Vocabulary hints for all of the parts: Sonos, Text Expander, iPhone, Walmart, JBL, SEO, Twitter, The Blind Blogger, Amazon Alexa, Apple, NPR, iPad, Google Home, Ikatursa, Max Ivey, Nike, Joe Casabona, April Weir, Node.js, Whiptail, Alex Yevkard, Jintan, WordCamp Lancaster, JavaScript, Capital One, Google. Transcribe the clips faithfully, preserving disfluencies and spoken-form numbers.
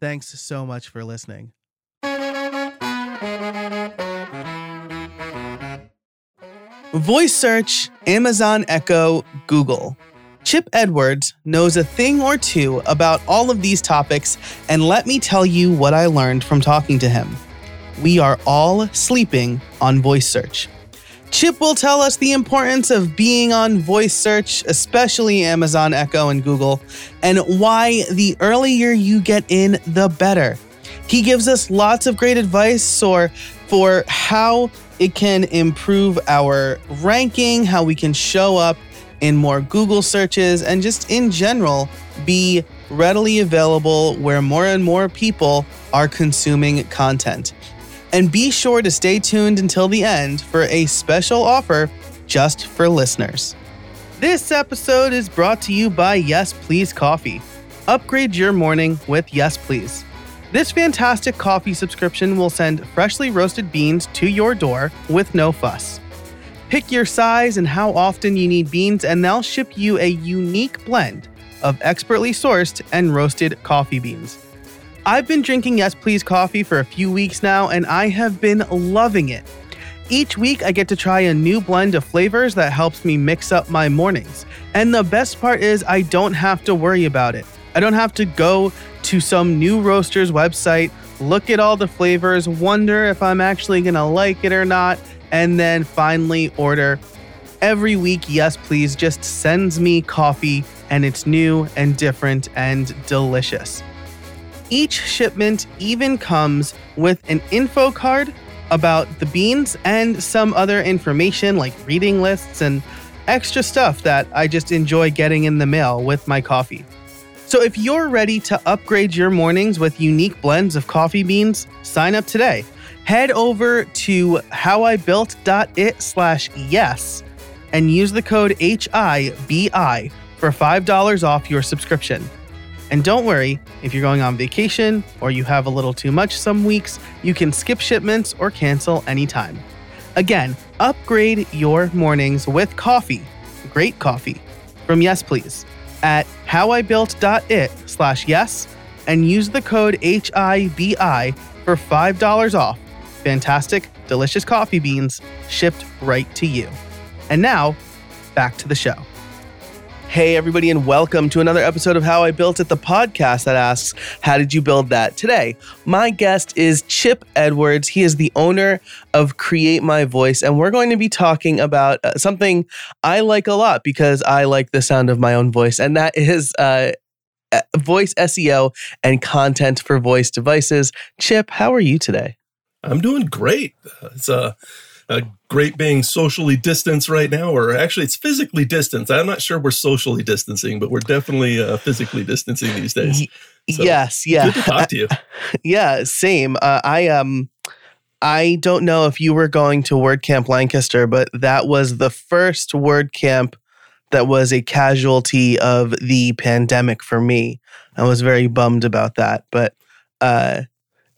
Thanks so much for listening. Voice search, Amazon Echo, Google. Chip Edwards knows a thing or two about all of these topics, and let me tell you what I learned from talking to him. We are all sleeping on voice search. Chip will tell us the importance of being on voice search, especially Amazon Echo and Google, and why the earlier you get in, the better. He gives us lots of great advice or for how it can improve our ranking, how we can show up in more Google searches, and just in general, be readily available where more and more people are consuming content. And be sure to stay tuned until the end for a special offer just for listeners. This episode is brought to you by Yes Plz Coffee. Upgrade your morning with Yes Plz. This fantastic coffee subscription will send freshly roasted beans to your door with no fuss. Pick your size and how often you need beans, and they'll ship you a unique blend of expertly sourced and roasted coffee beans. I've been drinking Yes Plz Coffee for a few weeks now, and I have been loving it. Each week, I get to try a new blend of flavors that helps me mix up my mornings. And the best part is I don't have to worry about it. I don't have to go to some new roaster's website, look at all the flavors, wonder if I'm actually going to like it or not, and then finally order. Every week, Yes Plz just sends me coffee, and it's new and different and delicious. Each shipment even comes with an info card about the beans and some other information like reading lists and extra stuff that I just enjoy getting in the mail with my coffee. So if you're ready to upgrade your mornings with unique blends of coffee beans, sign up today. Head over to howibuilt.it slash yes and use the code H I B I for five dollars off your subscription. And don't worry, if you're going on vacation or you have a little too much some weeks, you can skip shipments or cancel anytime. Again, upgrade your mornings with coffee, great coffee, from Yes Plz at howibuilt.it slash yes and use the code H I B I for five dollars off. Fantastic, delicious coffee beans shipped right to you. And now, back to the show. Hey, everybody, and welcome to another episode of How I Built It, the podcast that asks, how did you build that? Today, my guest is Chip Edwards. He is the owner of Create My Voice, and we're going to be talking about something I like a lot because I like the sound of my own voice, and that is uh, voice S E O and content for voice devices. Chip, how are you today? I'm doing great. It's a... Uh... Uh, great being socially distanced right now, or actually it's physically distanced. I'm not sure we're socially distancing, but we're definitely uh, physically distancing these days. So, yes, yeah. Good to talk to you. Yeah, same. Uh, I um, I don't know if you were going to WordCamp Lancaster, but that was the first WordCamp that was a casualty of the pandemic for me. I was very bummed about that, but... Uh,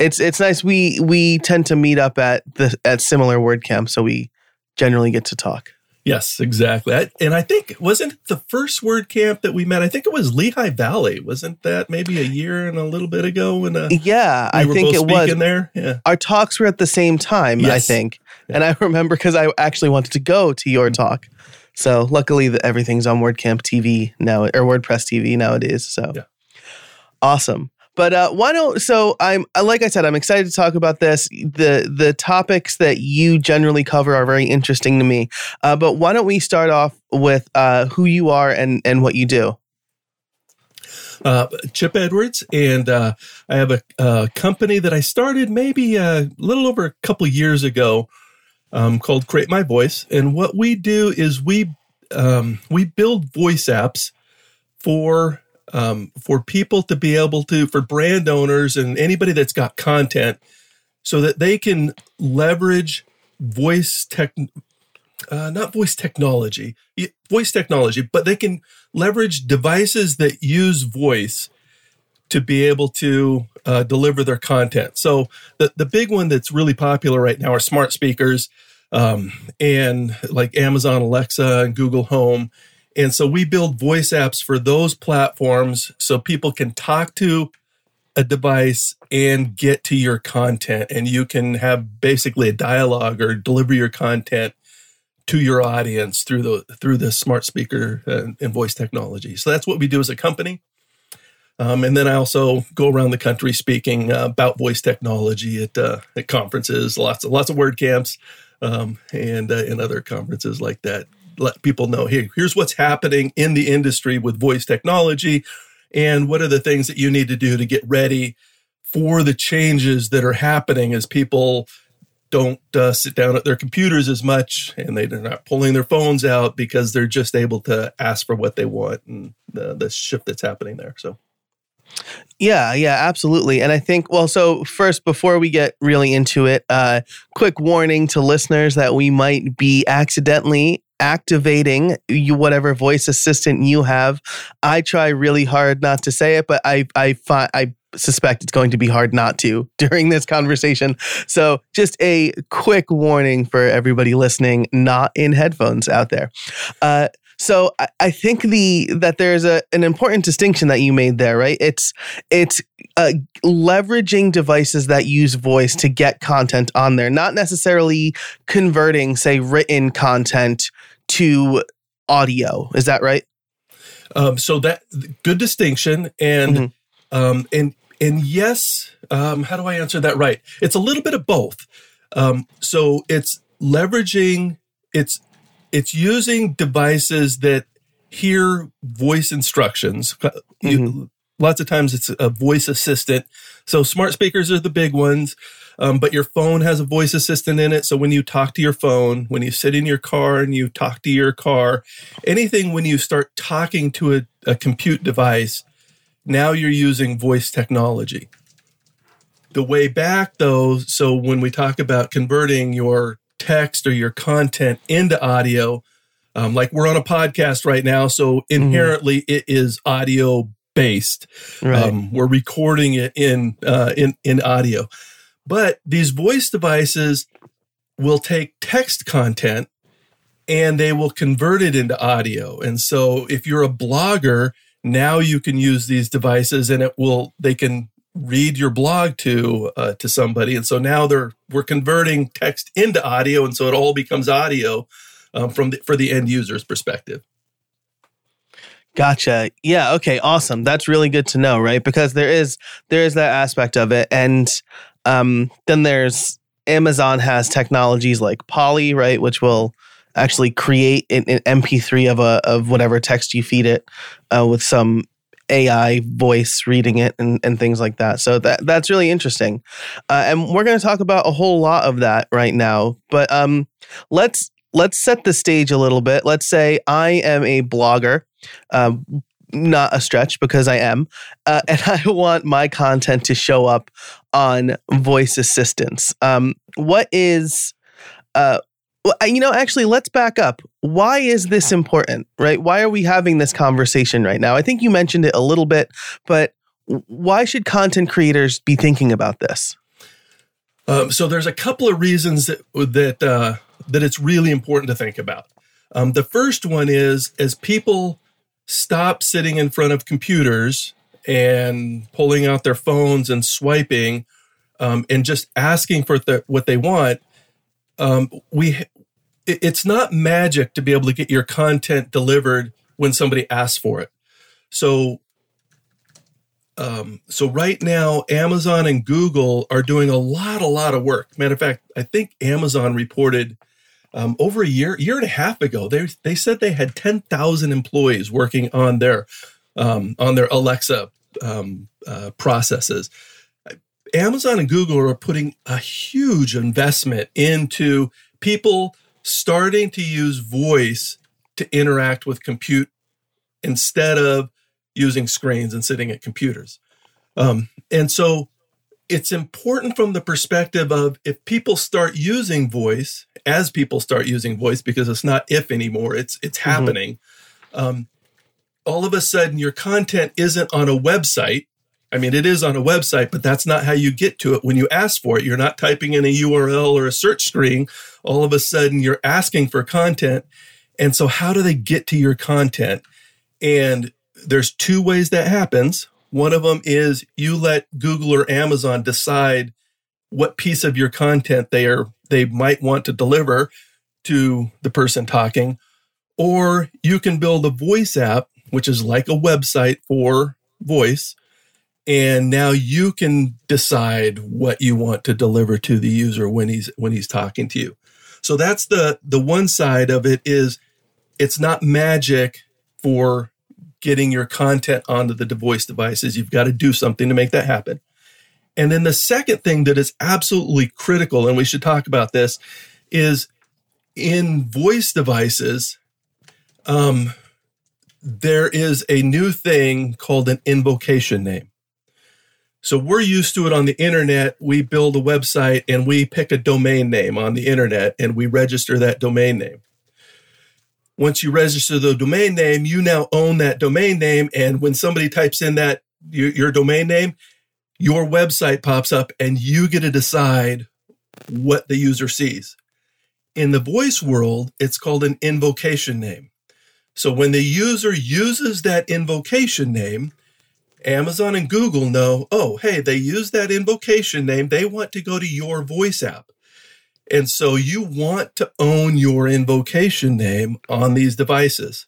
It's it's nice. We we tend to meet up at the at similar WordCamps, so we generally get to talk. Yes, exactly. I, and I think, wasn't it the first WordCamp that we met? I think it was Lehigh Valley. Wasn't that maybe a year and a little bit ago? When uh, yeah, we I were think both it was. There? Yeah. Our talks were at the same time, yes. I think. Yeah. And I remember because I actually wanted to go to your talk. So luckily, the, everything's on WordCamp T V now, or WordPress T V nowadays. So yeah. Awesome. But uh, why don't so I'm like I said, I'm excited to talk about this. The the topics that you generally cover are very interesting to me. Uh, but why don't we start off with uh, who you are and, and what you do? Uh, Chip Edwards, and uh, I have a, a company that I started maybe a little over a couple years ago um, called Create My Voice. And what we do is we um, we build voice apps for um, for people to be able to, for brand owners and anybody that's got content, so that they can leverage voice tech, uh, not voice technology, voice technology, but they can leverage devices that use voice to be able to uh, deliver their content. So the, the big one that's really popular right now are smart speakers, um, and like Amazon Alexa and Google Home. And so we build voice apps for those platforms so people can talk to a device and get to your content. And you can have basically a dialogue or deliver your content to your audience through the through the smart speaker and, and voice technology. So that's what we do as a company. Um, and then I also go around the country speaking uh, about voice technology at uh, at conferences, lots of lots of WordCamps, um, and uh, and other conferences like that. Let people know, hey, here's what's happening in the industry with voice technology, and what are the things that you need to do to get ready for the changes that are happening as people don't uh, sit down at their computers as much, and they're not pulling their phones out because they're just able to ask for what they want, and the, the shift that's happening there. So. Yeah, yeah, absolutely. And I think, well, so first, before we get really into it, uh, quick warning to listeners that we might be accidentally activating you, whatever voice assistant you have. I try really hard not to say it, but I, I find, I suspect it's going to be hard not to during this conversation. So just a quick warning for everybody listening, not in headphones out there. Uh, So I think the that there's a an important distinction that you made there, right? It's it's uh, leveraging devices that use voice to get content on there, not necessarily converting, say, written content to audio. Is that right? Um, so that good distinction, and mm-hmm. um, and and yes, um, how do I answer that right? It's a little bit of both. Um, so it's leveraging it's. It's using devices that hear voice instructions. Mm-hmm. You, lots of times it's a voice assistant. So smart speakers are the big ones, um, but your phone has a voice assistant in it. So when you talk to your phone, when you sit in your car and you talk to your car, anything when you start talking to a, a compute device, now you're using voice technology. The way back though, so when we talk about converting your text or your content into audio, um, like we're on a podcast right now, so inherently mm-hmm. it is audio based. Right. Um, we're recording it in uh, in in audio, but these voice devices will take text content and they will convert it into audio. And so, if you're a blogger, now you can use these devices, and it will they can. read your blog to uh, to somebody, and so now they're we're converting text into audio, and so it all becomes audio um, from the, for the end user's perspective. Gotcha. Yeah. Okay. Awesome. That's really good to know, right? Because there is there is that aspect of it, and um, then there's Amazon has technologies like Poly, right, which will actually create an, an M P three of a of whatever text you feed it uh, with some A I voice reading it and, and things like that. So that that's really interesting. Uh, and we're going to talk about a whole lot of that right now. But um, let's let's set the stage a little bit. Let's say I am a blogger, uh, not a stretch because I am, uh, and I want my content to show up on voice assistants. Um, what is... Uh, Well, you know, actually, let's back up. Why is this important, right? Why are we having this conversation right now? I think you mentioned it a little bit, but why should content creators be thinking about this? Um, so there's a couple of reasons that that uh, that it's really important to think about. Um, the first one is as people stop sitting in front of computers and pulling out their phones and swiping um, and just asking for the, what they want. Um, we, it, it's not magic to be able to get your content delivered when somebody asks for it. So, um, so right now, Amazon and Google are doing a lot, a lot of work. Matter of fact, I think Amazon reported um, over a year, year and a half ago, they they said they had ten thousand employees working on their um, on their Alexa um, uh, processes. Amazon and Google are putting a huge investment into people starting to use voice to interact with compute instead of using screens and sitting at computers. Um, and so it's important from the perspective of if people start using voice, as people start using voice, because it's not if anymore, it's it's happening. Mm-hmm. Um, all of a sudden, your content isn't on a website. I mean, it is on a website, but that's not how you get to it. When you ask for it, you're not typing in a U R L or a search string. All of a sudden, you're asking for content. And so how do they get to your content? And there's two ways that happens. One of them is you let Google or Amazon decide what piece of your content they are they might want to deliver to the person talking. Or you can build a voice app, which is like a website for voice. And now you can decide what you want to deliver to the user when he's when he's talking to you. So that's the the one side of it is it's not magic for getting your content onto the voice devices. You've got to do something to make that happen. And then the second thing that is absolutely critical, and we should talk about this, is in voice devices, um, there is a new thing called an invocation name. So we're used to it on the internet. We build a website and we pick a domain name on the internet and we register that domain name. Once you register the domain name, you now own that domain name. And when somebody types in that your, your domain name, your website pops up and you get to decide what the user sees. In the voice world, it's called an invocation name. So when the user uses that invocation name, Amazon and Google know, oh, hey, they use that invocation name. They want to go to your voice app. And so you want to own your invocation name on these devices.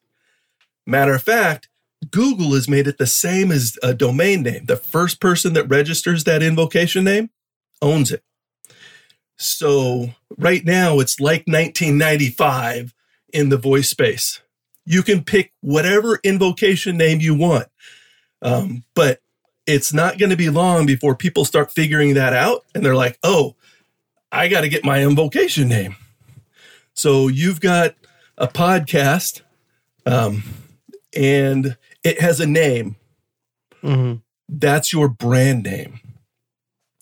Matter of fact, Google has made it the same as a domain name. The first person that registers that invocation name owns it. So right now it's like nineteen ninety-five in the voice space. You can pick whatever invocation name you want. Um, but it's not going to be long before people start figuring that out. And they're like, oh, I got to get my invocation name. So you've got a podcast um, and it has a name. Mm-hmm. That's your brand name.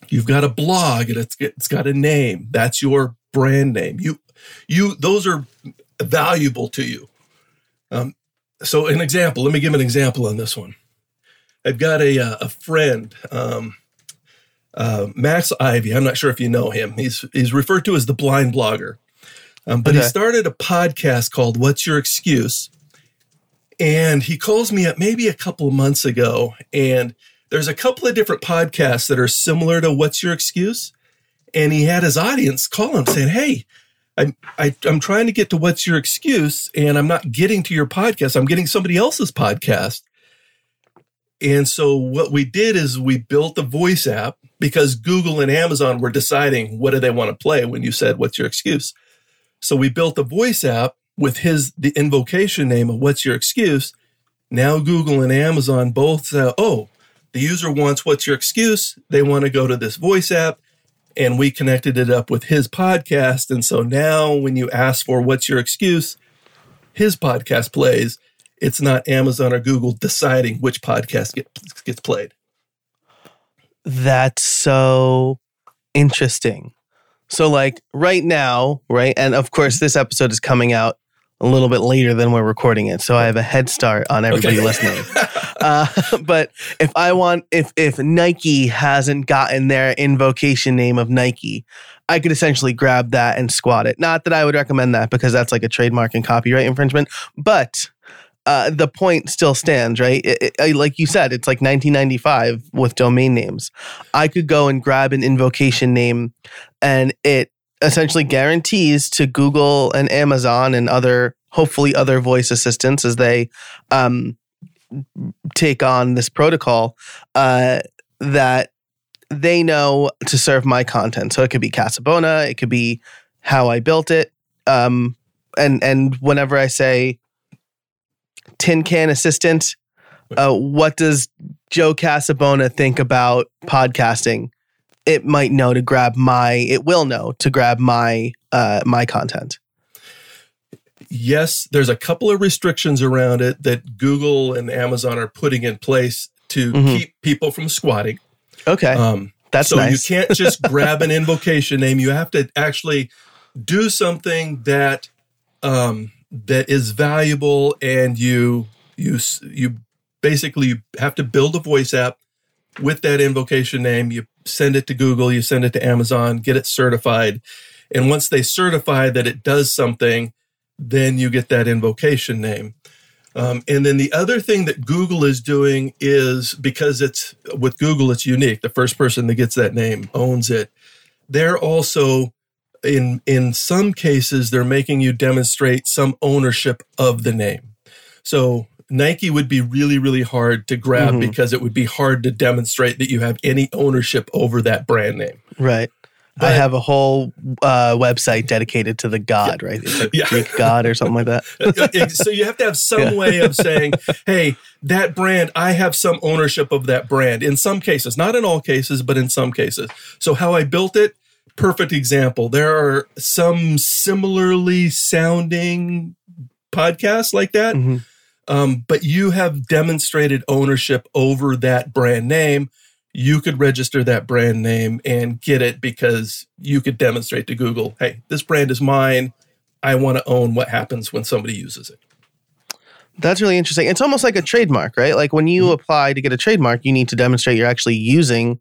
You've got a blog and it's, it's got a name. That's your brand name. You, you, those are valuable to you. Um, so an example, let me give an example on this one. I've got a uh, a friend, um, uh, Max Ivey. I'm not sure if you know him. He's he's referred to as The Blind Blogger. Um, but okay. He started a podcast called What's Your Excuse? And he calls me up maybe a couple of months ago. And there's a couple of different podcasts that are similar to What's Your Excuse? And he had his audience call him saying, hey, I, I, I'm trying to get to What's Your Excuse? And I'm not getting to your podcast. I'm getting somebody else's podcast. And so what we did is we built the voice app because Google and Amazon were deciding what do they want to play when you said, what's your excuse? So we built the voice app with his the invocation name of what's your excuse. Now Google and Amazon both say, oh, the user wants what's your excuse. They want to go to this voice app. And we connected it up with his podcast. And so now when you ask for what's your excuse, his podcast plays. It's not Amazon or Google deciding which podcast get, gets played. That's so interesting. So like right now, right? And of course, this episode is coming out a little bit later than we're recording it. So I have a head start on everybody okay. listening. uh, but if I want, if if Nike hasn't gotten their invocation name of Nike, I could essentially grab that and squat it. Not that I would recommend that because that's like a trademark and copyright infringement, but... Uh, the point still stands, right? It, it, like you said, it's like nineteen ninety-five with domain names. I could go and grab an invocation name and it essentially guarantees to Google and Amazon and other, hopefully other voice assistants as they um, take on this protocol uh, that they know to serve my content. So it could be Casabona, it could be how I built it. Um, and and whenever I say, tin can assistant, uh, what does Joe Casabona think about podcasting? It might know to grab my, it will know to grab my, uh, my content. Yes, there's a couple of restrictions around it that Google and Amazon are putting in place to mm-hmm. keep people from squatting. Okay, um, that's so nice. You can't just grab an invocation name. You have to actually do something that um, that is valuable, and you you you basically have to build a voice app with that invocation name. You send it to Google, you send it to Amazon, get it certified, and once they certify that it does something, then you get that invocation name. Um, and then the other thing that Google is doing is, because it's with Google, it's unique. The first person that gets that name owns it. They're also, in in some cases, they're making you demonstrate some ownership of the name. So Nike would be really, really hard to grab mm-hmm. because it would be hard to demonstrate that you have any ownership over that brand name. Right. But I have a whole uh, website dedicated to the god, yeah. right? It's like yeah. Greek god or something like that. So you have to have some yeah. way of saying, hey, that brand, I have some ownership of that brand in some cases, not in all cases, but in some cases. So how I built it, perfect example. There are some similarly sounding podcasts like that, mm-hmm. um, but you have demonstrated ownership over that brand name. You could register that brand name and get it because you could demonstrate to Google, hey, this brand is mine. I want to own what happens when somebody uses it. That's really interesting. It's almost like a trademark, right? Like when you mm-hmm. apply to get a trademark, you need to demonstrate you're actually using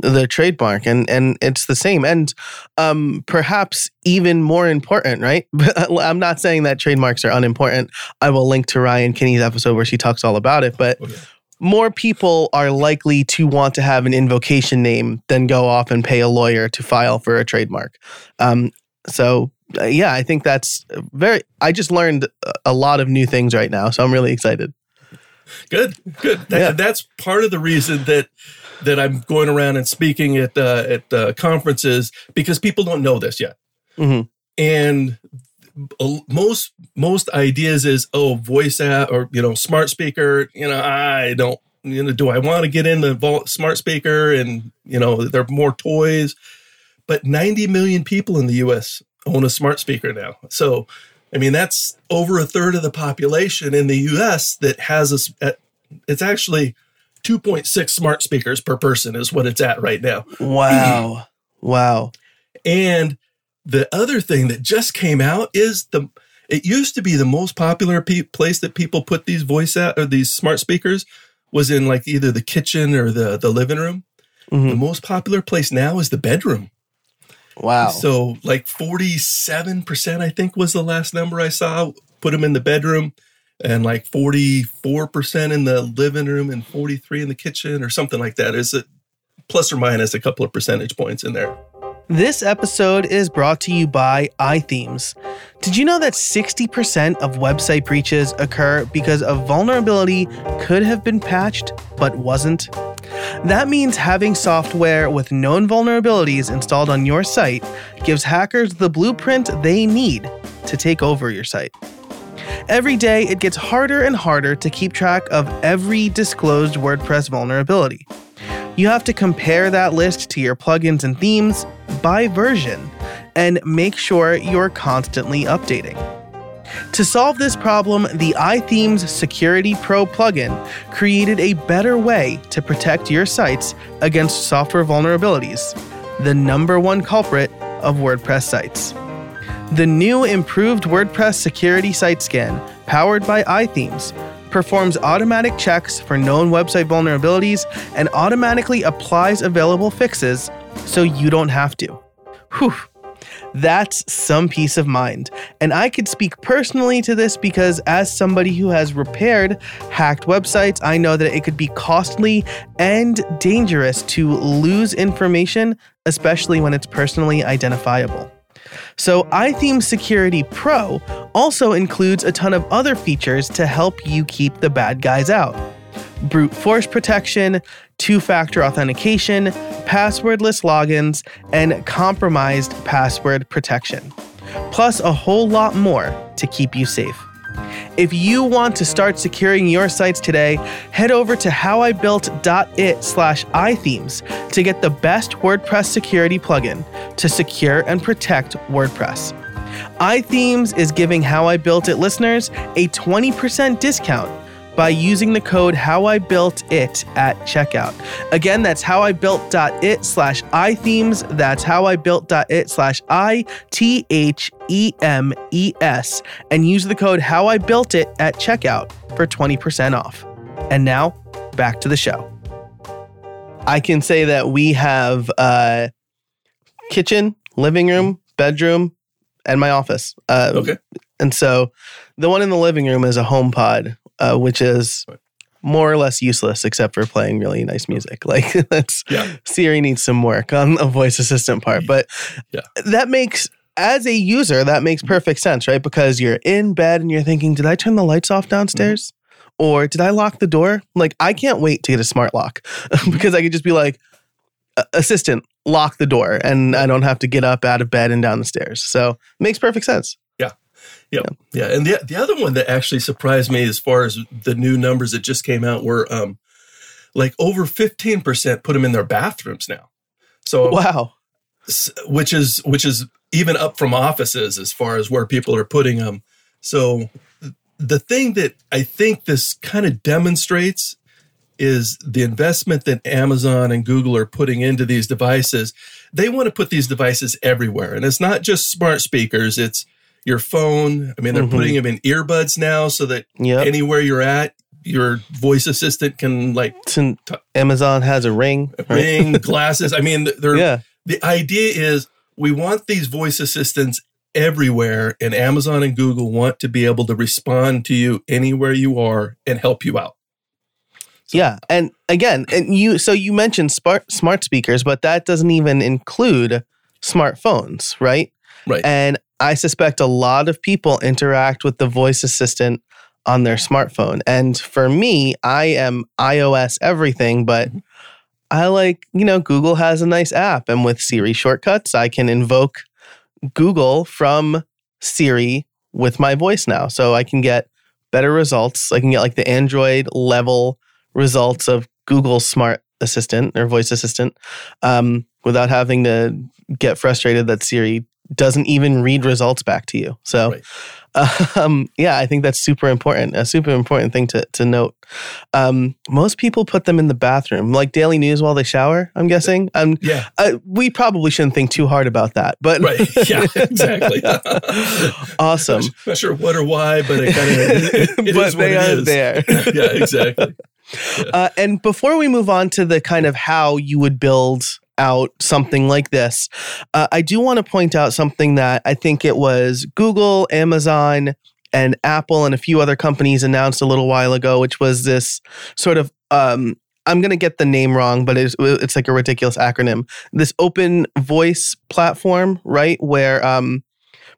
the trademark, and and it's the same. And um, perhaps even more important, right? I'm not saying that trademarks are unimportant. I will link to Ryan Kinney's episode where she talks all about it, but... Okay. More people are likely to want to have an invocation name than go off and pay a lawyer to file for a trademark. Um, so, uh, yeah, I think that's very... I just learned a lot of new things right now, so I'm really excited. Good, good. That, yeah. That's part of the reason that that I'm going around and speaking at, uh, at uh, conferences, because people don't know this yet. Mm-hmm. And... Most most ideas is, oh, voice app or, you know, smart speaker, you know, I don't, you know, do I want to get in the smart speaker and, you know, there are more toys. But ninety million people in the U S own a smart speaker now. So, I mean, that's over a third of the population in the U S that has a, it's actually two point six smart speakers per person is what it's at right now. Wow. Wow. And the other thing that just came out is the. It used to be the most popular pe- place that people put these voice out or these smart speakers was in like either the kitchen or the the living room. Mm-hmm. The most popular place now is the bedroom. Wow! So like forty-seven percent, I think, was the last number I saw. Put them in the bedroom, and like forty-four percent in the living room, and forty-three in the kitchen, or something like that. Is it plus or minus a couple of percentage points in there? This episode is brought to you by iThemes. Did you know that sixty percent of website breaches occur because a vulnerability could have been patched but wasn't? That means having software with known vulnerabilities installed on your site gives hackers the blueprint they need to take over your site. Every day, it gets harder and harder to keep track of every disclosed WordPress vulnerability. You have to compare that list to your plugins and themes by version and make sure you're constantly updating. To solve this problem, the iThemes Security Pro plugin created a better way to protect your sites against software vulnerabilities, the number one culprit of WordPress sites. The new improved WordPress security site scan, powered by iThemes, performs automatic checks for known website vulnerabilities and automatically applies available fixes so you don't have to. Whew, that's some peace of mind. And I could speak personally to this because as somebody who has repaired hacked websites, I know that it could be costly and dangerous to lose information, especially when it's personally identifiable. So iThemes Security Pro also includes a ton of other features to help you keep the bad guys out. Brute force protection, two-factor authentication, passwordless logins, and compromised password protection. Plus a whole lot more to keep you safe. If you want to start securing your sites today, head over to howibuilt.it slash iThemes to get the best WordPress security plugin to secure and protect WordPress. iThemes is giving How I Built It listeners a twenty percent discount by using the code HowIBuiltIt at checkout. Again, that's howibuilt.it slash iThemes. That's howibuilt.it slash I T H E M E S. And use the code HowIBuiltIt at checkout for twenty percent off. And now, back to the show. I can say that we have uh, kitchen, living room, bedroom, and my office. Uh, okay. And so the one in the living room is a HomePod, uh, which is more or less useless except for playing really nice music. Like that's yeah. Siri needs some work on the voice assistant part. But yeah. that makes, as a user, that makes perfect sense, right? Because you're in bed and you're thinking, did I turn the lights off downstairs? Mm-hmm. Or did I lock the door? Like, I can't wait to get a smart lock because I could just be like, assistant, lock the door. And I don't have to get up out of bed and down the stairs. So it makes perfect sense. Yeah. Yeah. Yeah. And the the other one that actually surprised me as far as the new numbers that just came out were um, like over fifteen percent put them in their bathrooms now. So wow. Which is, which is even up from offices as far as where people are putting them. So the thing that I think this kind of demonstrates is the investment that Amazon and Google are putting into these devices. They want to put these devices everywhere. And it's not just smart speakers. It's your phone. I mean, they're mm-hmm. putting them in earbuds now so that yep. anywhere you're at, your voice assistant can like... T- Amazon has a Ring. A Ring, glasses. I mean, they're, yeah. the idea is we want these voice assistants everywhere, and Amazon and Google want to be able to respond to you anywhere you are and help you out. So. Yeah, and again, and you so you mentioned smart smart speakers, but that doesn't even include smartphones, right? Right. And I suspect a lot of people interact with the voice assistant on their smartphone. And for me, I am iOS everything, but I like, you know, Google has a nice app, and with Siri shortcuts, I can invoke Google from Siri with my voice now. So I can get better results. I can get like the Android level results of Google's smart assistant or voice assistant um, without having to get frustrated that Siri doesn't even read results back to you. So right. um, yeah, I think that's super important, a super important thing to, to note. Um, most people put them in the bathroom, like daily news while they shower, I'm guessing. Um, yeah. I, we probably shouldn't think too hard about that. But right. Yeah, exactly. Awesome. I'm not sure what or why, but it kind of it, it but is what they it are is. There. Yeah, exactly. Yeah. Uh, and before we move on to the kind of how you would build out something like this, uh, I do want to point out something that I think it was Google, Amazon, and Apple and a few other companies announced a little while ago, which was this sort of, um, I'm going to get the name wrong, but it's, it's like a ridiculous acronym. This open voice platform, right? Where um,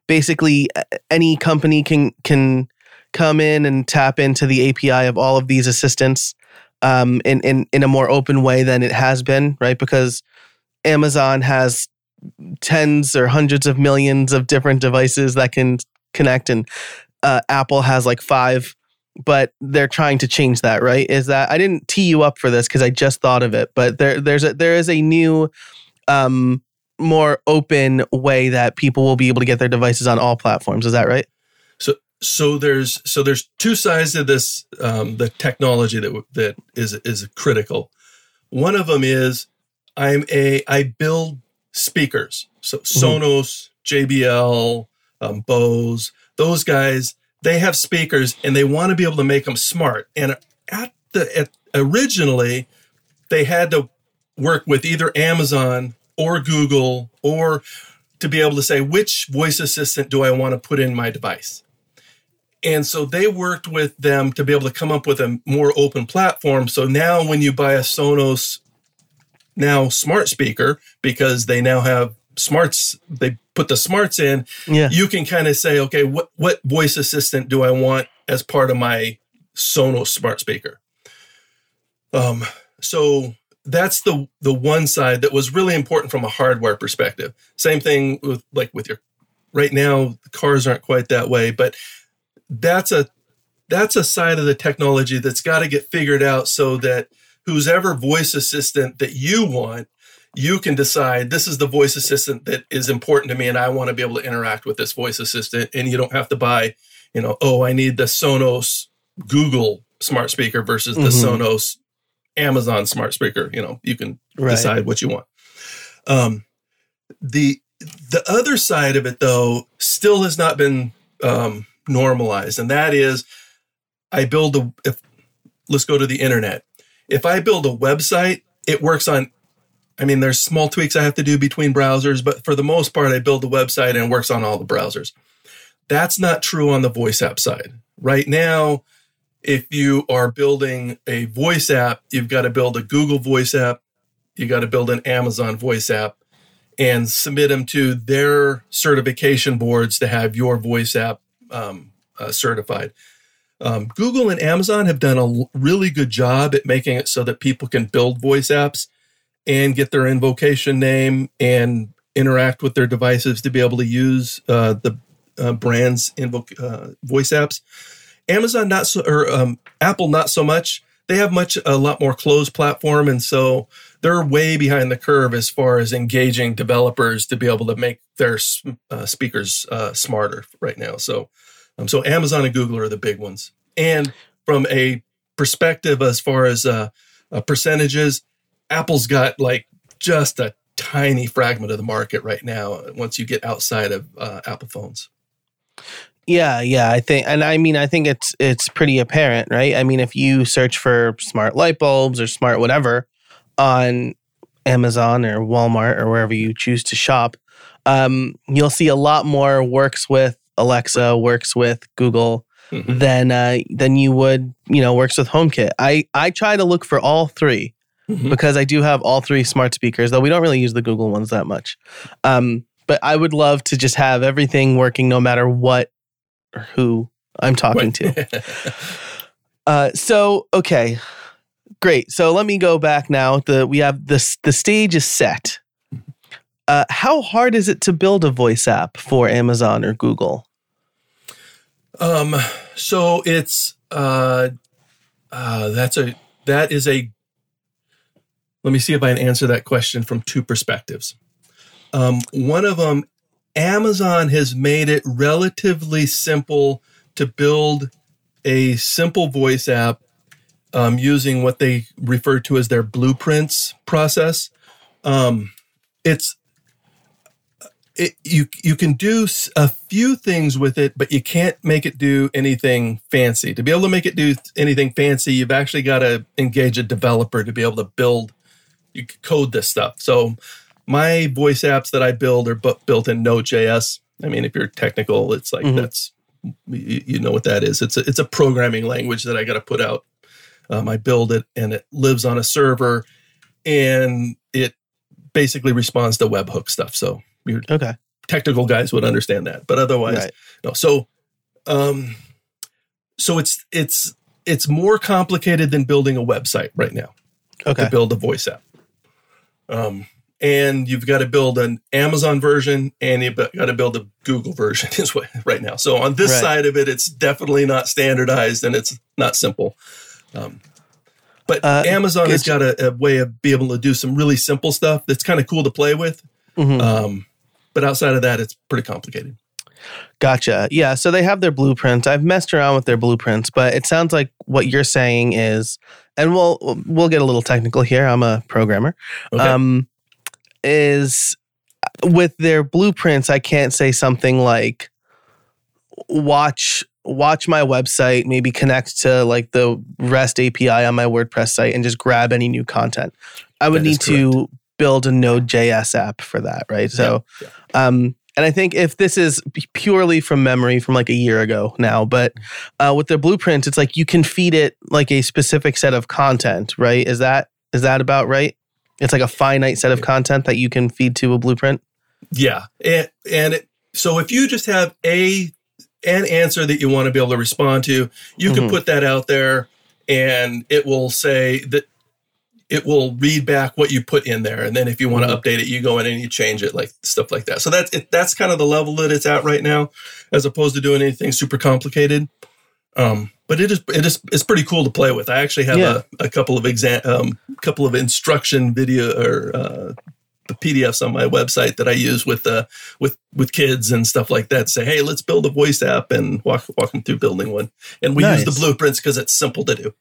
basically any company can can come in and tap into the A P I of all of these assistants um, in, in, in a more open way than it has been, right? Because Amazon has tens or hundreds of millions of different devices that can connect, and uh, Apple has like five, but they're trying to change that, right? Is that I didn't tee you up for this because I just thought of it, but there there's a, there is a new, um, more open way that people will be able to get their devices on all platforms. Is that right? So so there's so there's two sides of this, um, the technology that that is is critical. One of them is, I'm a, I build speakers. So Sonos, J B L, um, Bose, those guys, they have speakers and they want to be able to make them smart. And at the, at, originally they had to work with either Amazon or Google or to be able to say, which voice assistant do I want to put in my device? And so they worked with them to be able to come up with a more open platform. So now when you buy a Sonos now smart speaker, because they now have smarts, they put the smarts in, yeah. you can kind of say, okay, what what voice assistant do I want as part of my Sonos smart speaker? Um, so that's the the one side that was really important from a hardware perspective. Same thing with like with your, right now, cars aren't quite that way, but that's a that's a side of the technology that's got to get figured out so that whoever voice assistant that you want, you can decide this is the voice assistant that is important to me, and I want to be able to interact with this voice assistant. And you don't have to buy, you know, oh, I need the Sonos Google smart speaker versus the mm-hmm. Sonos Amazon smart speaker. You know, you can right. decide what you want. Um, the the other side of it, though, still has not been um, normalized, and that is, I build a. If, let's go to the internet. If I build a website, it works on. I mean, there's small tweaks I have to do between browsers, but for the most part, I build the website and it works on all the browsers. That's not true on the voice app side. Right now, if you are building a voice app, you've got to build a Google voice app, you got to build an Amazon voice app, and submit them to their certification boards to have your voice app um, uh, certified. Um, Google and Amazon have done a really good job at making it so that people can build voice apps and get their invocation name and interact with their devices to be able to use uh, the uh, brand's invo- uh, voice apps. Amazon not so, or um, Apple not so much. They have much a lot more closed platform, and so they're way behind the curve as far as engaging developers to be able to make their uh, speakers uh, smarter right now. So, um, so Amazon and Google are the big ones. And from a perspective as far as uh, uh, percentages. Apple's got like just a tiny fragment of the market right now once you get outside of uh, Apple phones. Yeah, yeah, I think, and I mean, I think it's it's pretty apparent, right? I mean, if you search for smart light bulbs or smart whatever on Amazon or Walmart or wherever you choose to shop, um, you'll see a lot more works with Alexa, works with Google mm-hmm. than uh, than you would, you know, works with HomeKit. I, I try to look for all three. Mm-hmm. Because I do have all three smart speakers, though we don't really use the Google ones that much. Um, but I would love to just have everything working no matter what or who I'm talking right. to. uh, so, okay, great. So let me go back now. The, we have this, the stage is set. Uh, how hard is it to build a voice app for Amazon or Google? Um. So it's, uh, uh, that's a, that is a, Let me see if I can answer that question from two perspectives. Um, one of them, Amazon has made it relatively simple to build a simple voice app um, using what they refer to as their blueprints process. Um, it's it, you you can do a few things with it, but you can't make it do anything fancy. To be able to make it do anything fancy, you've actually got to engage a developer to be able to build. You code this stuff. So my voice apps that I build are bu- built in Node dot J S. I mean, if you're technical, it's like mm-hmm. that's, you, you know what that is. It's a, it's a programming language that I got to put out. Um, I build it and it lives on a server and it basically responds to webhook stuff. So your okay. technical guys would understand that, but otherwise, right. no. So, um, so it's, it's, it's more complicated than building a website right now okay. to build a voice app. Um, and you've got to build an Amazon version and you've got to build a Google version is what, right now. So on this right. side of it, it's definitely not standardized and it's not simple. Um, but uh, Amazon has got a, a way of being able to do some really simple stuff that's kind of cool to play with. Mm-hmm. Um, but outside of that, it's pretty complicated. Gotcha. Yeah. So they have their blueprints. I've messed around with their blueprints, but it sounds like what you're saying is, and we'll we'll get a little technical here. I'm a programmer. Okay. Um, is with their blueprints, I can't say something like watch watch my website, maybe connect to like the REST A P I on my WordPress site and just grab any new content. I would need correct. to build a Node dot J S app for that, right? So, yeah. Yeah. um. And I think if this is purely from memory from like a year ago now, but uh, with their blueprints, it's like you can feed it like a specific set of content, right? Is that is that about right? It's like a finite set of content that you can feed to a blueprint? Yeah. And, and it, so if you just have a an answer that you want to be able to respond to, you can mm-hmm. put that out there and it will say that it will read back what you put in there. And then if you want to update it, you go in and you change it, like stuff like that. So that's it, that's kind of the level that it's at right now, as opposed to doing anything super complicated. Um, but it is it is it's pretty cool to play with. I actually have yeah. a, a couple of exam um, couple of instruction video or uh, the P D Fs on my website that I use with uh, with with kids and stuff like that. Say, hey, let's build a voice app and walk walk them through building one. And we nice. use the blueprints because it's simple to do.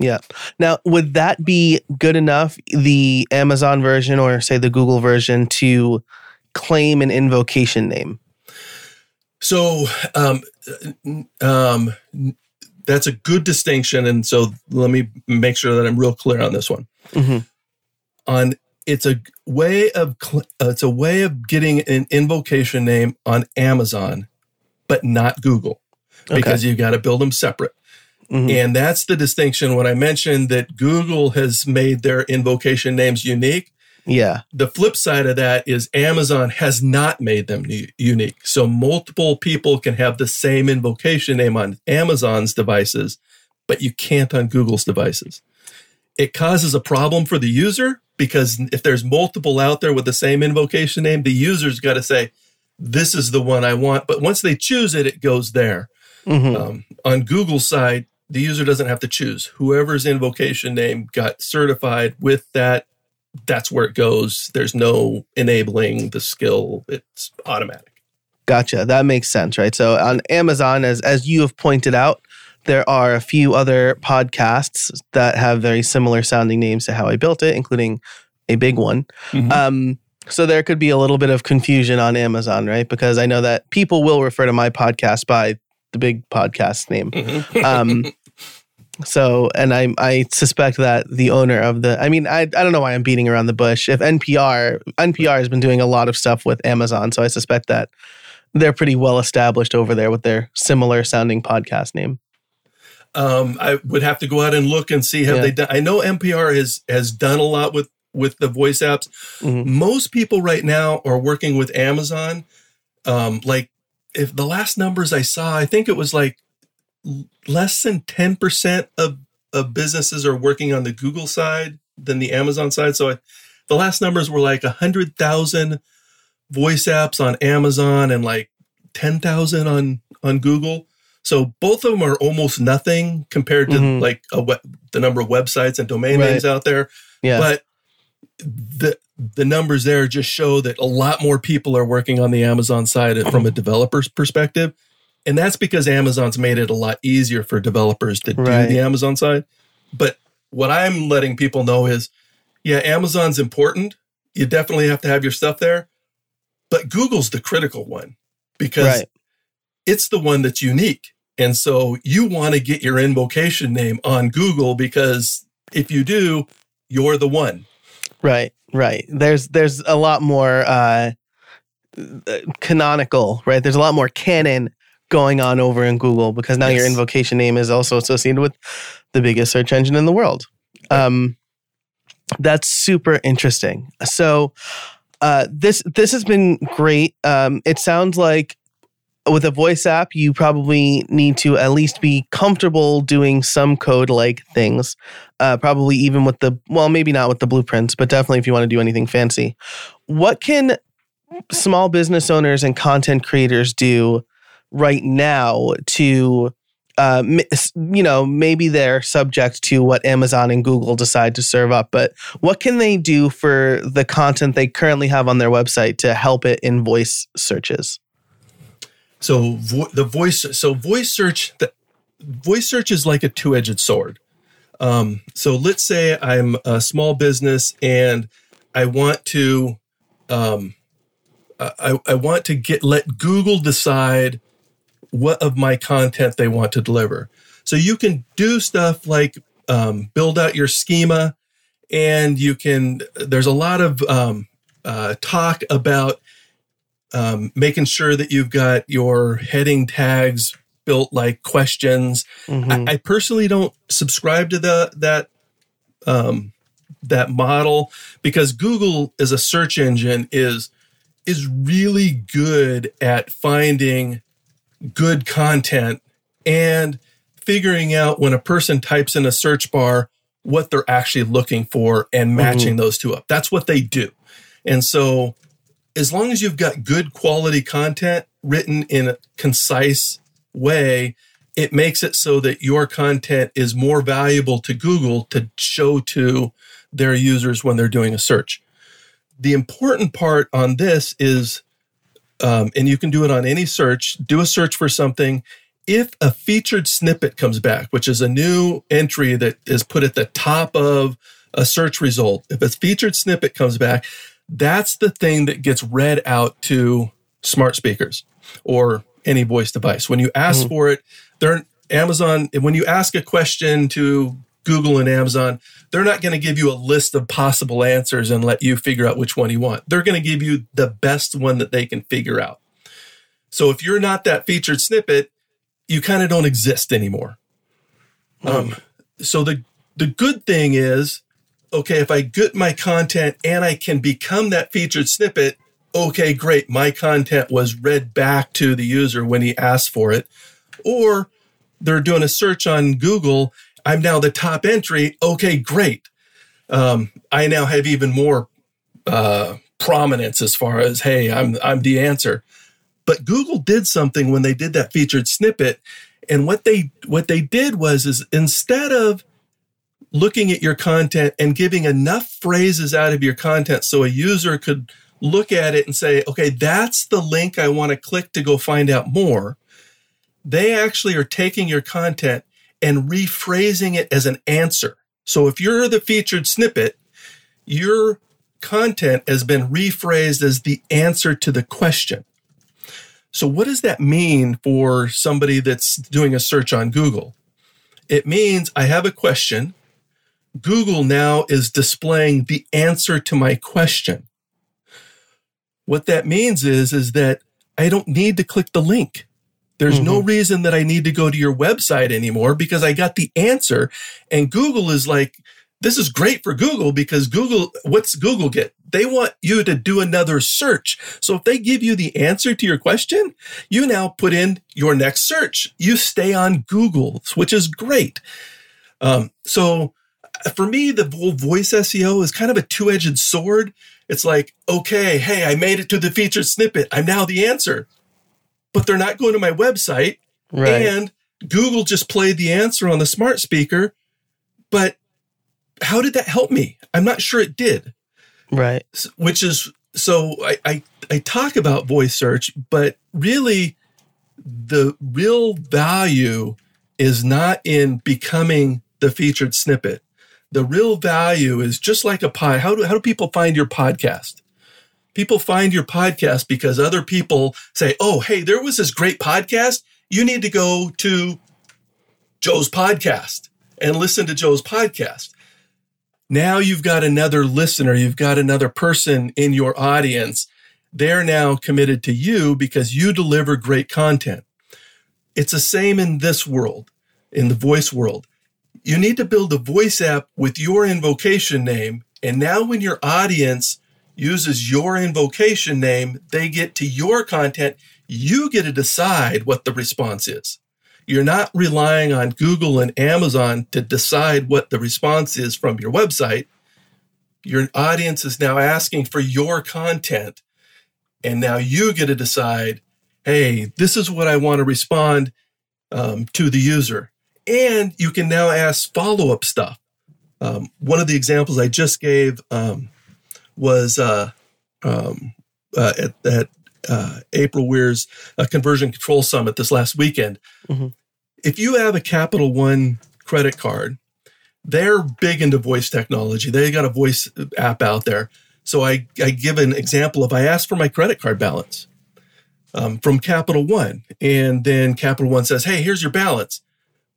Yeah. Now, would that be good enough, the Amazon version or say the Google version, to claim an invocation name? So um, um, that's a good distinction. And so let me make sure that I'm real clear on this one. Mm-hmm. On it's a way of cl- uh, it's a way of getting an invocation name on Amazon, but not Google, because okay. you've got to build them separate. Mm-hmm. And that's the distinction when I mentioned that Google has made their invocation names unique. Yeah. The flip side of that is Amazon has not made them new, unique. So multiple people can have the same invocation name on Amazon's devices, but you can't on Google's devices. It causes a problem for the user because if there's multiple out there with the same invocation name, the user's got to say, this is the one I want. But once they choose it, it goes there. Mm-hmm. Um, on Google's side, the user doesn't have to choose. Whoever's invocation name got certified with that, that's where it goes. There's no enabling the skill. It's automatic. Gotcha. That makes sense, right? So on Amazon, as as you have pointed out, there are a few other podcasts that have very similar sounding names to How I Built It, including a big one. Mm-hmm. Um, so there could be a little bit of confusion on Amazon, right? Because I know that people will refer to my podcast by the big podcast name. Mm-hmm. Um So, and I I suspect that the owner of the, I mean, I I don't know why I'm beating around the bush. If N P R, N P R has been doing a lot of stuff with Amazon, so I suspect that they're pretty well established over there with their similar sounding podcast name. Um, I would have to go out and look and see have yeah. they done. I know N P R has has done a lot with, with the voice apps. Mm-hmm. Most people right now are working with Amazon. Um, like if the last numbers I saw, I think it was like less than ten percent of, of businesses are working on the Google side than the Amazon side. So I, the last numbers were like one hundred thousand voice apps on Amazon and like ten thousand on, on Google. So both of them are almost nothing compared to mm-hmm. like a we- the number of websites and domain right. names out there. Yeah. But the the numbers there just show that a lot more people are working on the Amazon side from a developer's perspective. And that's because Amazon's made it a lot easier for developers to right. do the Amazon side. But what I'm letting people know is, yeah, Amazon's important. You definitely have to have your stuff there. But Google's the critical one because right. it's the one that's unique. And so you want to get your invocation name on Google because if you do, you're the one. Right, right. There's there's a lot more uh, canonical, right? There's a lot more canon going on over in Google because now yes. your invocation name is also associated with the biggest search engine in the world. Um, that's super interesting. So uh, this this has been great. Um, it sounds like with a voice app, you probably need to at least be comfortable doing some code-like things, uh, probably even with the, well, maybe not with the blueprints, but definitely if you want to do anything fancy. What can small business owners and content creators do right now to, uh, you know, maybe they're subject to what Amazon and Google decide to serve up, but what can they do for the content they currently have on their website to help it in voice searches? So vo- the voice, so voice search, the, voice search is like a two-edged sword. Um, so let's say I'm a small business and I want to, um, I, I want to get let Google decide what of my content they want to deliver. So you can do stuff like um, build out your schema and you can, there's a lot of um, uh, talk about um, making sure that you've got your heading tags built like questions. Mm-hmm. I, I personally don't subscribe to the that um, that model because Google as a search engine is is really good at finding good content and figuring out when a person types in a search bar what they're actually looking for and matching mm-hmm. those two up. That's what they do. And so as long as you've got good quality content written in a concise way, it makes it so that your content is more valuable to Google to show to their users when they're doing a search. The important part on this is, um, and you can do it on any search, do a search for something. If a featured snippet comes back, which is a new entry that is put at the top of a search result, if a featured snippet comes back, that's the thing that gets read out to smart speakers or any voice device. When you ask mm. for it, they're Amazon, when you ask a question to Google and Amazon, they're not going to give you a list of possible answers and let you figure out which one you want. They're going to give you the best one that they can figure out. So if you're not that featured snippet, you kind of don't exist anymore. Mm. Um, so the the good thing is, okay, if I get my content and I can become that featured snippet, okay, great. My content was read back to the user when he asked for it. Or they're doing a search on Google. I'm now the top entry. Okay, great. Um, I now have even more uh, prominence as far as, hey, I'm I'm the answer. But Google did something when they did that featured snippet. And what they what they did was is instead of looking at your content and giving enough phrases out of your content so a user could look at it and say, okay, that's the link I want to click to go find out more, they actually are taking your content and rephrasing it as an answer. So if you're the featured snippet, your content has been rephrased as the answer to the question. So what does that mean for somebody that's doing a search on Google? It means I have a question. Google now is displaying the answer to my question. What that means is, is that I don't need to click the link. There's mm-hmm. no reason that I need to go to your website anymore because I got the answer. And Google is like, this is great for Google because Google, what's Google get? They want you to do another search. So if they give you the answer to your question, you now put in your next search. You stay on Google, which is great. Um, so for me, the whole voice S E O is kind of a two-edged sword. It's like, okay, hey, I made it to the featured snippet. I'm now the answer. But they're not going to my website. Right. And Google just played the answer on the smart speaker. But how did that help me? I'm not sure it did. Right. Which is, so I, I, I talk about voice search, but really the real value is not in becoming the featured snippet. The real value is just like a pie. How do, how do people find your podcast? People find your podcast because other people say, oh, hey, there was this great podcast. You need to go to Joe's podcast and listen to Joe's podcast. Now you've got another listener. You've got another person in your audience. They're now committed to you because you deliver great content. It's the same in this world, in the voice world. You need to build a voice app with your invocation name. And now when your audience uses your invocation name, they get to your content, you get to decide what the response is. You're not relying on Google and Amazon to decide what the response is from your website. Your audience is now asking for your content, and now you get to decide, hey, this is what I want to respond um, to the user. And you can now ask follow-up stuff. Um, one of the examples I just gave um, was uh, um, uh, at, at uh, April Weir's uh, Conversion Control Summit this last weekend. Mm-hmm. If you have a Capital One credit card, they're big into voice technology. They got a voice app out there. So I, I give an example of I asked for my credit card balance um, from Capital One. And then Capital One says, hey, here's your balance.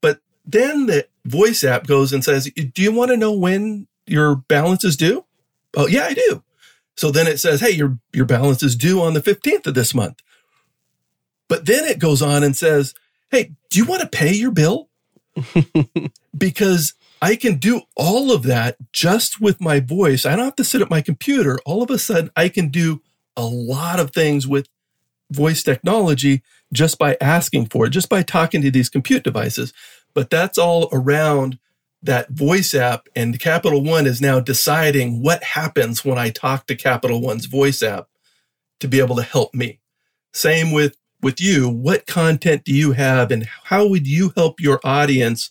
But then the voice app goes and says, do you want to know when your balance is due? Oh, yeah, I do. So then it says, hey, your, your balance is due on the fifteenth of this month. But then it goes on and says, hey, do you want to pay your bill? Because I can do all of that just with my voice. I don't have to sit at my computer. All of a sudden, I can do a lot of things with voice technology just by asking for it, just by talking to these compute devices. But that's all around that voice app, and Capital One is now deciding what happens when I talk to Capital One's voice app to be able to help me. Same with, with you. What content do you have, and how would you help your audience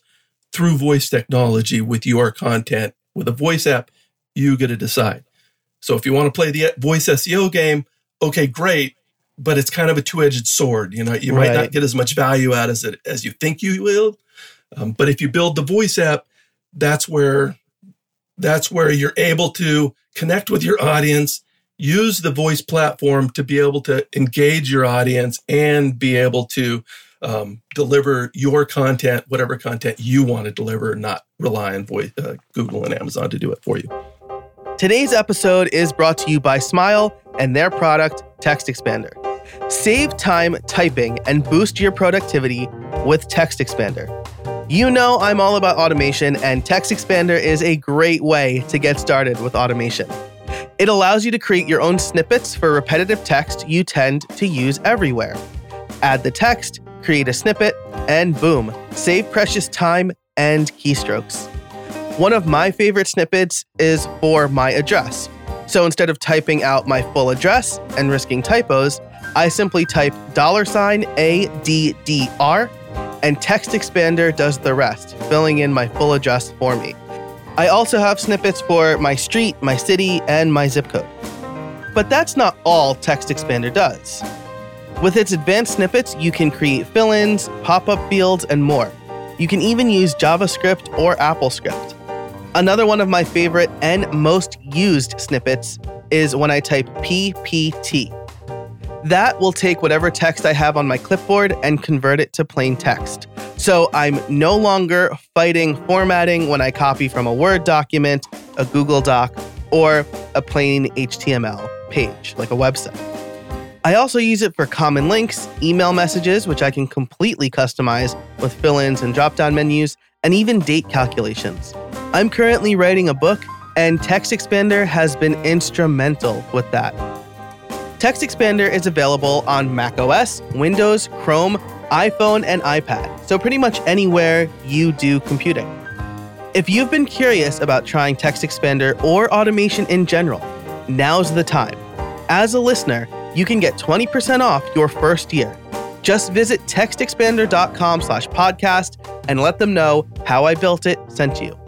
through voice technology with your content? With a voice app, you get to decide. So if you want to play the voice S E O game, okay, great. But it's kind of a two-edged sword. You know, you might right. not get as much value out as it as you think you will. Um, but if you build the voice app, that's where that's where you're able to connect with your audience, use the voice platform to be able to engage your audience and be able to um, deliver your content, whatever content you want to deliver, not rely on voice, uh, Google and Amazon to do it for you. Today's episode is brought to you by Smile and their product, Text Expander. Save time typing and boost your productivity with Text Expander. You know I'm all about automation, and Text Expander is a great way to get started with automation. It allows you to create your own snippets for repetitive text you tend to use everywhere. Add the text, create a snippet, and boom, save precious time and keystrokes. One of my favorite snippets is for my address. So instead of typing out my full address and risking typos, I simply type dollar sign A D D R, and Text Expander does the rest, filling in my full address for me. I also have snippets for my street, my city, and my zip code. But that's not all Text Expander does. With its advanced snippets, you can create fill-ins, pop-up fields, and more. You can even use JavaScript or AppleScript. Another one of my favorite and most used snippets is when I type P P T. That will take whatever text I have on my clipboard and convert it to plain text. So I'm no longer fighting formatting when I copy from a Word document, a Google Doc, or a plain H T M L page, like a website. I also use it for common links, email messages, which I can completely customize with fill-ins and drop-down menus, and even date calculations. I'm currently writing a book, and Text Expander has been instrumental with that. Text Expander is available on macOS, Windows, Chrome, iPhone, and iPad, so pretty much anywhere you do computing. If you've been curious about trying Text Expander or automation in general, now's the time. As a listener, you can get twenty percent off your first year. Just visit textexpander.com slash podcast and let them know How I Built It sent you.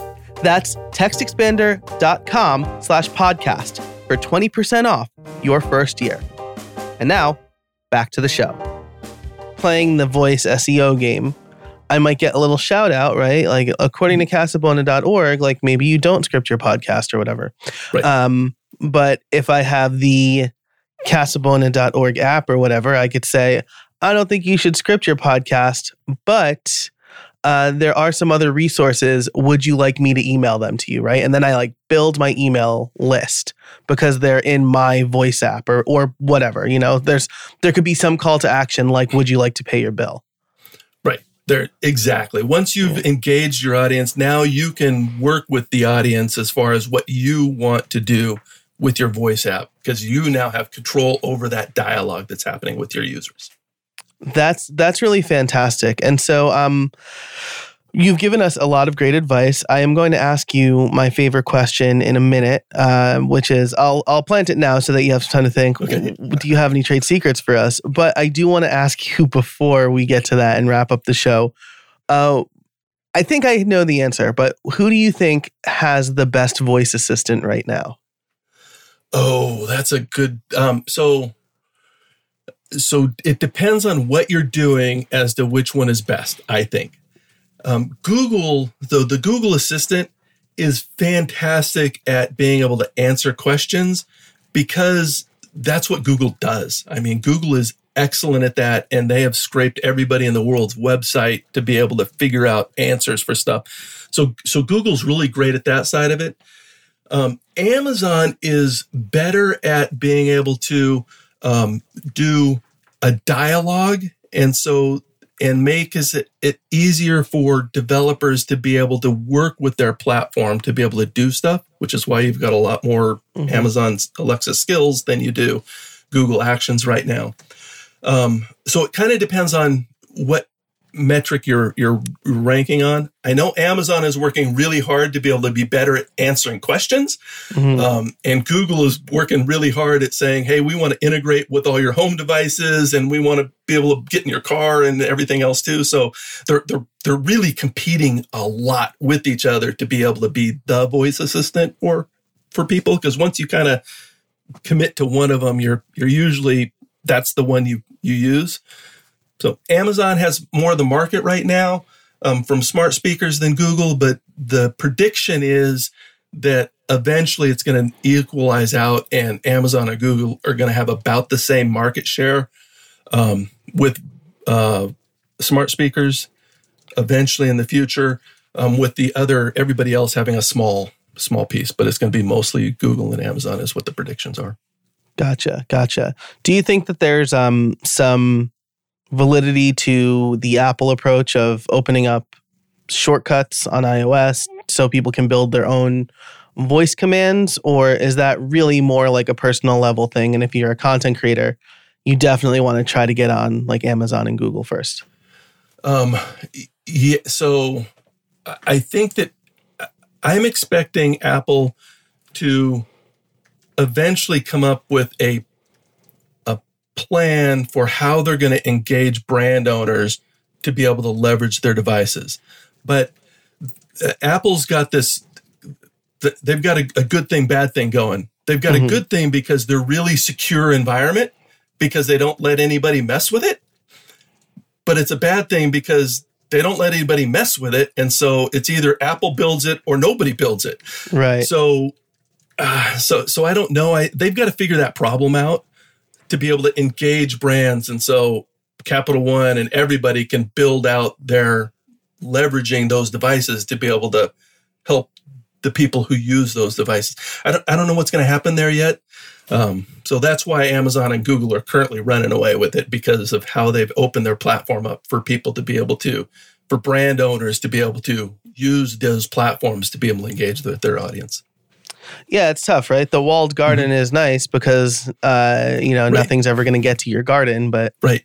That's textexpander.com slash podcast. for twenty percent off your first year. And now, back to the show. Playing the voice S E O game, I might get a little shout out, right? Like, according to Casabona dot org, like maybe you don't script your podcast or whatever. Right. Um, but if I have the Casabona dot org app or whatever, I could say, I don't think you should script your podcast, but uh, there are some other resources. Would you like me to email them to you, right? And then I like build my email list because they're in my voice app or or whatever, you know, there's there could be some call to action like, would you like to pay your bill? Right. There, exactly. Once you've yeah. engaged your audience, now you can work with the audience as far as what you want to do with your voice app because you now have control over that dialogue that's happening with your users. That's that's really fantastic. And so um you've given us a lot of great advice. I am going to ask you my favorite question in a minute, uh, which is I'll I'll plant it now so that you have some time to think, okay. Do you have any trade secrets for us? But I do want to ask you before we get to that and wrap up the show. Uh, I think I know the answer, but who do you think has the best voice assistant right now? Oh, that's a good... Um, so... So it depends on what you're doing as to which one is best, I think. Um, Google, though, the Google Assistant is fantastic at being able to answer questions because that's what Google does. I mean, Google is excellent at that, and they have scraped everybody in the world's website to be able to figure out answers for stuff. So, so Google's really great at that side of it. Um, Amazon is better at being able to Um, do a dialogue and so and make it, it easier for developers to be able to work with their platform to be able to do stuff, which is why you've got a lot more mm-hmm. Amazon Alexa skills than you do Google Actions right now. Um, so it kind of depends on what metric you're you're ranking on. I know Amazon is working really hard to be able to be better at answering questions. Mm-hmm. Um, and Google is working really hard at saying, hey, we want to integrate with all your home devices and we want to be able to get in your car and everything else too. So they're they're they're really competing a lot with each other to be able to be the voice assistant or for people. Because once you kind of commit to one of them, you're you're usually that's the one you you use. So Amazon has more of the market right now um, from smart speakers than Google, but the prediction is that eventually it's going to equalize out, and Amazon and Google are going to have about the same market share um, with uh, smart speakers eventually in the future, um, with the other, everybody else having a small small piece, but it's going to be mostly Google and Amazon is what the predictions are. Gotcha, gotcha. Do you think that there's um, some validity to the Apple approach of opening up shortcuts on iOS so people can build their own voice commands, or is that really more like a personal level thing? And if you're a content creator, you definitely want to try to get on like Amazon and Google first. Um, yeah, so I think that I'm expecting Apple to eventually come up with a a plan for how they're going to engage brand owners to be able to leverage their devices. But Apple's got this, they've got a, a good thing, bad thing going. They've got mm-hmm. a good thing because they're really secure environment because they don't let anybody mess with it. But it's a bad thing because they don't let anybody mess with it. And so it's either Apple builds it or nobody builds it. Right. So, uh, so, so I don't know. I, they've got to figure that problem out to be able to engage brands. And so Capital One and everybody can build out their leveraging those devices to be able to help the people who use those devices. I don't, I don't know what's going to happen there yet. Um, so that's why Amazon and Google are currently running away with it because of how they've opened their platform up for people to be able to, for brand owners to be able to use those platforms to be able to engage with their audience. Yeah, it's tough, right? The walled garden mm-hmm. is nice because, uh, you know, right. nothing's ever going to get to your garden, but right.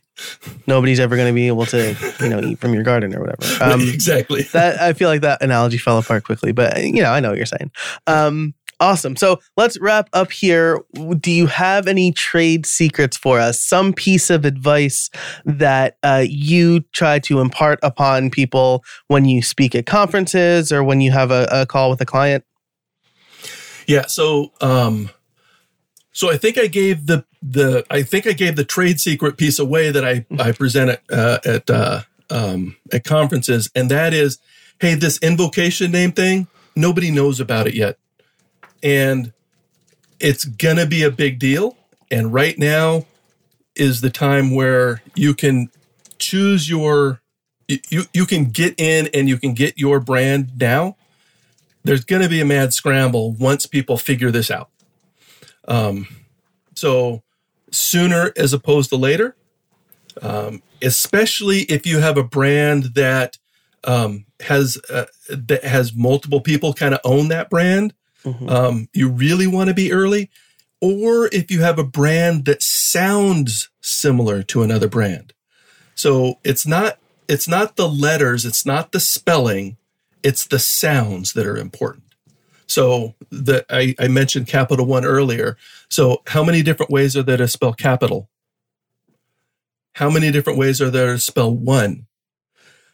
nobody's ever going to be able to, you know, eat from your garden or whatever. Um, right, exactly. That I feel like that analogy fell apart quickly, but, you know, I know what you're saying. Um, awesome. So let's wrap up here. Do you have any trade secrets for us? Some piece of advice that uh, you try to impart upon people when you speak at conferences or when you have a, a call with a client? Yeah, so um, so I think I gave the the I think I gave the trade secret piece away that I I present at uh, at uh, um, at conferences, and that is, hey, this invocation name thing, nobody knows about it yet, and it's gonna be a big deal. And right now is the time where you can choose your you you can get in and you can get your brand now. There's going to be a mad scramble once people figure this out. Um, so sooner as opposed to later, um, especially if you have a brand that um, has uh, that has multiple people kind of own that brand. Mm-hmm. Um, you really want to be early. Or if you have a brand that sounds similar to another brand. So it's not it's not the letters, it's not the spelling. It's the sounds that are important. So the, I, I mentioned Capital One earlier. So how many different ways are there to spell capital? How many different ways are there to spell one?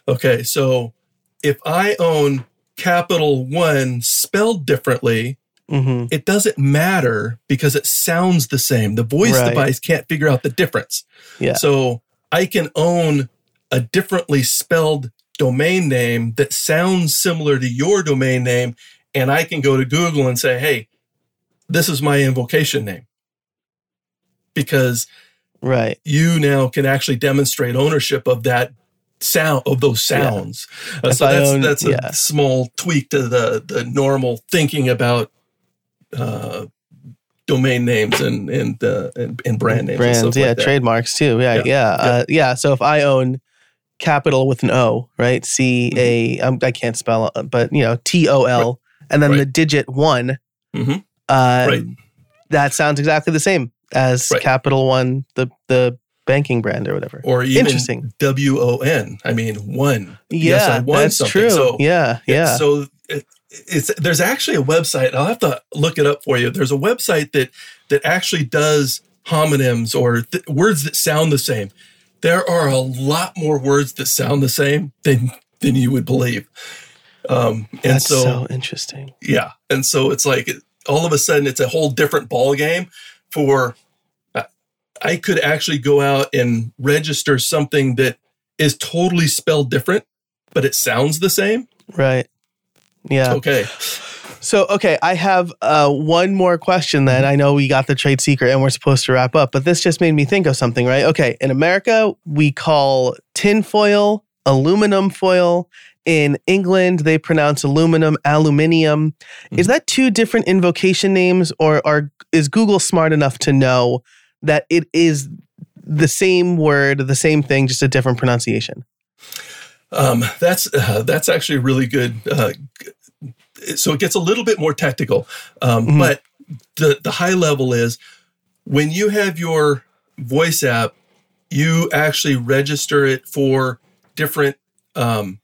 Okay, so if I own Capital One spelled differently, mm-hmm. it doesn't matter because it sounds the same. The voice right. device can't figure out the difference. Yeah. So I can own a differently spelled domain name that sounds similar to your domain name, and I can go to Google and say, hey, this is my invocation name. Because right. you now can actually demonstrate ownership of that sound, of those sounds. Yeah. Uh, so that's, own, that's a yeah. small tweak to the, the normal thinking about uh, domain names and and, uh, and and brand names. Brands, and stuff yeah, like that. Trademarks too. Yeah, yeah. Yeah. Uh, yeah. So if I own Capital with an O, right? C A. Um, I can't spell it, but you know, T O L, and then right. the digit one. Mm-hmm. Uh, right. That sounds exactly the same as right. Capital One, the the banking brand or whatever. Or even W O N. I mean, one. Yeah, yes, I want that's something. True. So, yeah, yeah. So it, it's there's actually a website. I'll have to look it up for you. There's a website that that actually does homonyms or th- words that sound the same. There are a lot more words that sound the same than than you would believe. Um, and That's so, so interesting. Yeah. And so it's like all of a sudden it's a whole different ball game for, I could actually go out and register something that is totally spelled different, but it sounds the same. Right. Yeah. Okay. So, okay, I have uh, one more question then. I know we got the trade secret and we're supposed to wrap up, but this just made me think of something, right? Okay, in America, we call tin foil aluminum foil. In England, they pronounce aluminum aluminium. Mm-hmm. Is that two different invocation names, or are is Google smart enough to know that it is the same word, the same thing, just a different pronunciation? Um, that's uh, that's actually really good. Uh, so it gets a little bit more technical, um, mm-hmm. but the the high level is when you have your voice app, you actually register it for different um,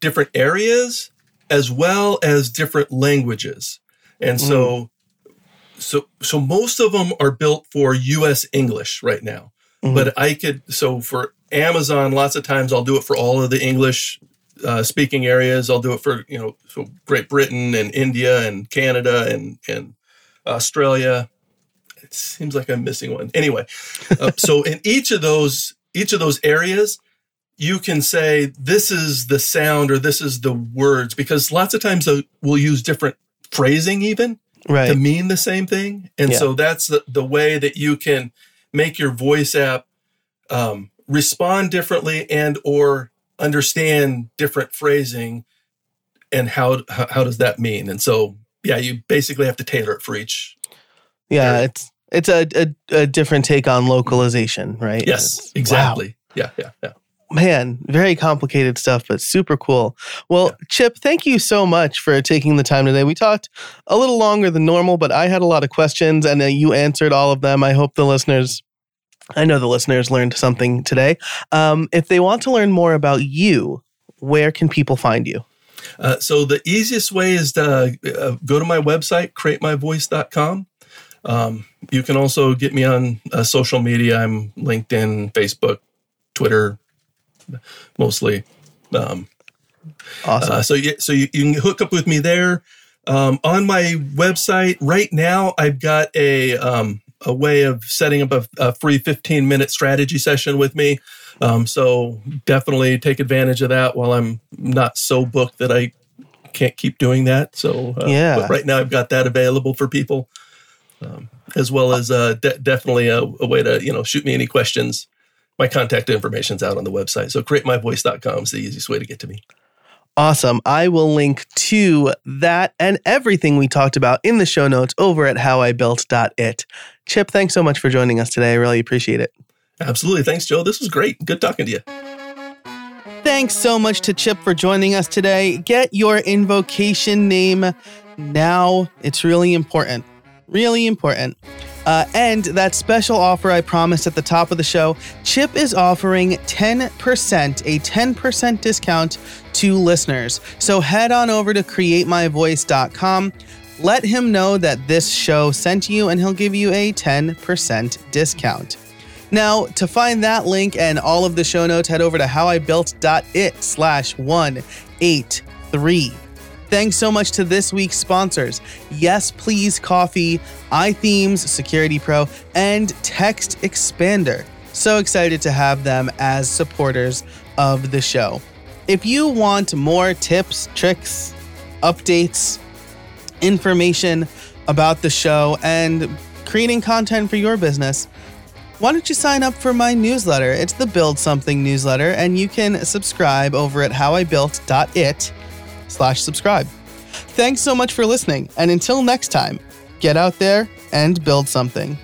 different areas as well as different languages, and mm-hmm. so. So so most of them are built for U S English right now. Mm-hmm. But I could, so for Amazon, lots of times I'll do it for all of the English uh, speaking areas. I'll do it for, you know, so Great Britain and India and Canada and, and Australia. It seems like I'm missing one. Anyway, uh, so in each of those, each of those areas, you can say, this is the sound or this is the words, because lots of times we'll use different phrasing even. Right. To mean the same thing. And yeah. so that's the, the way that you can make your voice app um, respond differently and or understand different phrasing and how how does that mean. And so, yeah, you basically have to tailor it for each. Yeah, area. it's it's a, a, a different take on localization, right? Yes, it's, exactly. Wow. Yeah, yeah, yeah. Man, very complicated stuff, but super cool. Well, yeah. Chip, thank you so much for taking the time today. We talked a little longer than normal, but I had a lot of questions and uh, you answered all of them. I hope the listeners, I know the listeners learned something today. Um, if they want to learn more about you, where can people find you? Uh, so the easiest way is to uh, go to my website, create my voice dot com. Um, you can also get me on uh, social media. I'm LinkedIn, Facebook, Twitter, mostly. Um, awesome. Uh, so yeah, so you, you can hook up with me there. Um, on my website right now, I've got a um, a way of setting up a, a free fifteen minute strategy session with me. Um, so definitely take advantage of that while I'm not so booked that I can't keep doing that. So uh, yeah. But right now I've got that available for people, um, as well as uh, de- definitely a, a way to, you know, shoot me any questions. My contact information is out on the website. So create my voice dot com is the easiest way to get to me. Awesome. I will link to that and everything we talked about in the show notes over at how I built dot it. Chip, thanks so much for joining us today. I really appreciate it. Absolutely. Thanks, Joe. This was great. Good talking to you. Thanks so much to Chip for joining us today. Get your invocation name now. It's really important. Really important. Uh, and that special offer I promised at the top of the show, Chip is offering ten percent, a ten percent discount to listeners. So head on over to create my voice dot com. Let him know that this show sent you and he'll give you a ten percent discount. Now, to find that link and all of the show notes, head over to howibuilt.it slash 183. Thanks so much to this week's sponsors, Yes Plz Coffee, iThemes Security Pro, and Text Expander. So excited to have them as supporters of the show. If you want more tips, tricks, updates, information about the show, and creating content for your business, why don't you sign up for my newsletter? It's the Build Something newsletter, and you can subscribe over at howibuilt.it. slash subscribe. Thanks so much for listening, and until next time, get out there and build something.